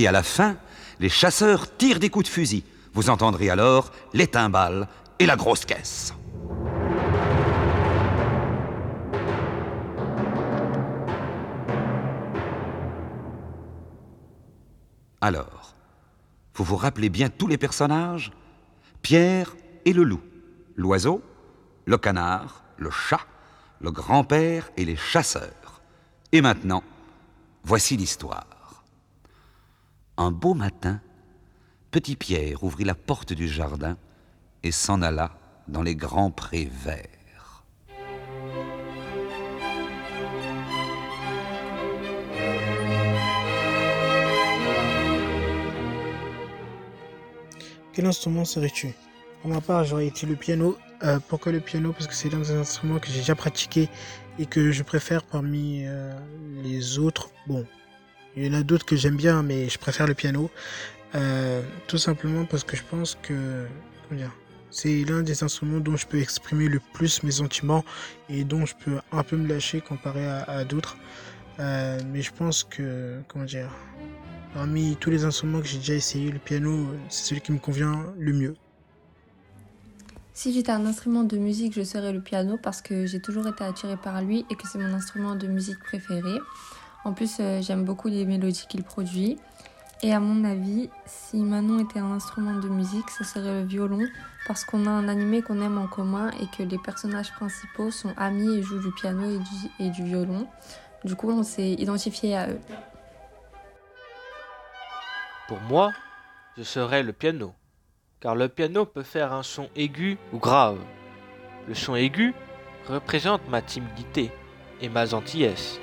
Et à la fin, les chasseurs tirent des coups de fusil. Vous entendrez alors les timbales et la grosse caisse. Alors, vous vous rappelez bien tous les personnages? Pierre et le loup, l'oiseau, le canard, le chat, le grand-père et les chasseurs. Et maintenant, voici l'histoire. Un beau matin, petit Pierre ouvrit la porte du jardin et s'en alla dans les grands prés verts. Quel instrument serais-tu? Pour ma part, j'aurais été le piano. Pourquoi le piano? Parce que c'est l'un des instruments que j'ai déjà pratiqué et que je préfère parmi les autres. Bon, il y en a d'autres que j'aime bien, mais je préfère le piano. Tout simplement parce que je pense que c'est l'un des instruments dont je peux exprimer le plus mes sentiments et dont je peux un peu me lâcher comparé à d'autres. Mais je pense que, parmi tous les instruments que j'ai déjà essayé, le piano, c'est celui qui me convient le mieux. Si j'étais un instrument de musique, je serais le piano parce que j'ai toujours été attirée par lui et que c'est mon instrument de musique préféré. En plus, j'aime beaucoup les mélodies qu'il produit. Et à mon avis, si Manon était un instrument de musique, ce serait le violon parce qu'on a un animé qu'on aime en commun et que les personnages principaux sont amis et jouent du piano et du violon. Du coup, on s'est identifié à eux. Pour moi, ce serait le piano, car le piano peut faire un son aigu ou grave. Le son aigu représente ma timidité et ma gentillesse,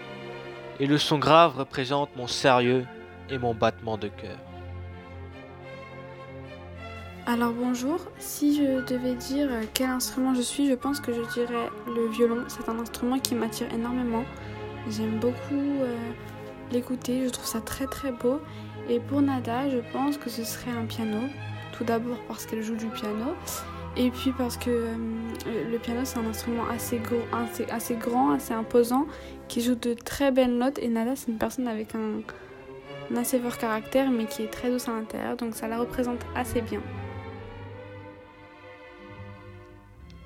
et le son grave représente mon sérieux et mon battement de cœur. Alors bonjour, si je devais dire quel instrument je suis, je pense que je dirais le violon. C'est un instrument qui m'attire énormément. J'aime beaucoup l'écouter, je trouve ça très très beau. Et pour Nada, je pense que ce serait un piano. Tout d'abord parce qu'elle joue du piano. Et puis parce que le piano c'est un instrument assez gros, assez grand, assez imposant, qui joue de très belles notes. Et Nada c'est une personne avec un assez fort caractère, mais qui est très douce à l'intérieur. Donc ça la représente assez bien.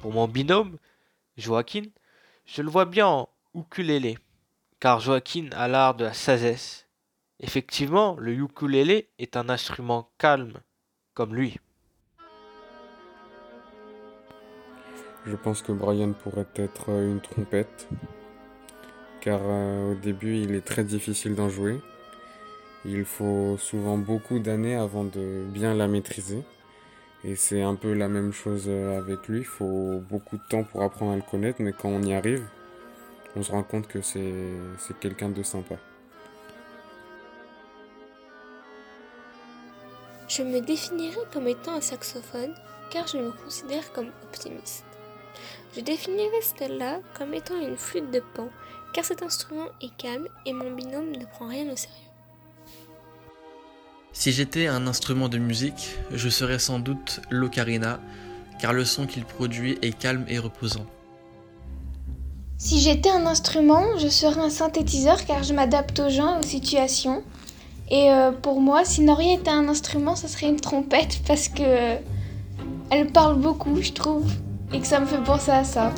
Pour mon binôme, Joaquin, je le vois bien en ukulélé. Car Joaquin a l'art de la sagesse. Effectivement, le ukulélé est un instrument calme, comme lui. Je pense que Brian pourrait être une trompette, car au début, il est très difficile d'en jouer. Il faut souvent beaucoup d'années avant de bien la maîtriser. Et c'est un peu la même chose avec lui, il faut beaucoup de temps pour apprendre à le connaître, mais quand on y arrive, on se rend compte que c'est quelqu'un de sympa. Je me définirais comme étant un saxophone, car je me considère comme optimiste. Je définirais celle-là comme étant une flûte de Pan, car cet instrument est calme et mon binôme ne prend rien au sérieux. Si j'étais un instrument de musique, je serais sans doute l'ocarina, car le son qu'il produit est calme et reposant. Si j'étais un instrument, je serais un synthétiseur car je m'adapte aux gens et aux situations. Et pour moi, si Nori était un instrument, ça serait une trompette parce que elle parle beaucoup, je trouve, et que ça me fait penser à ça.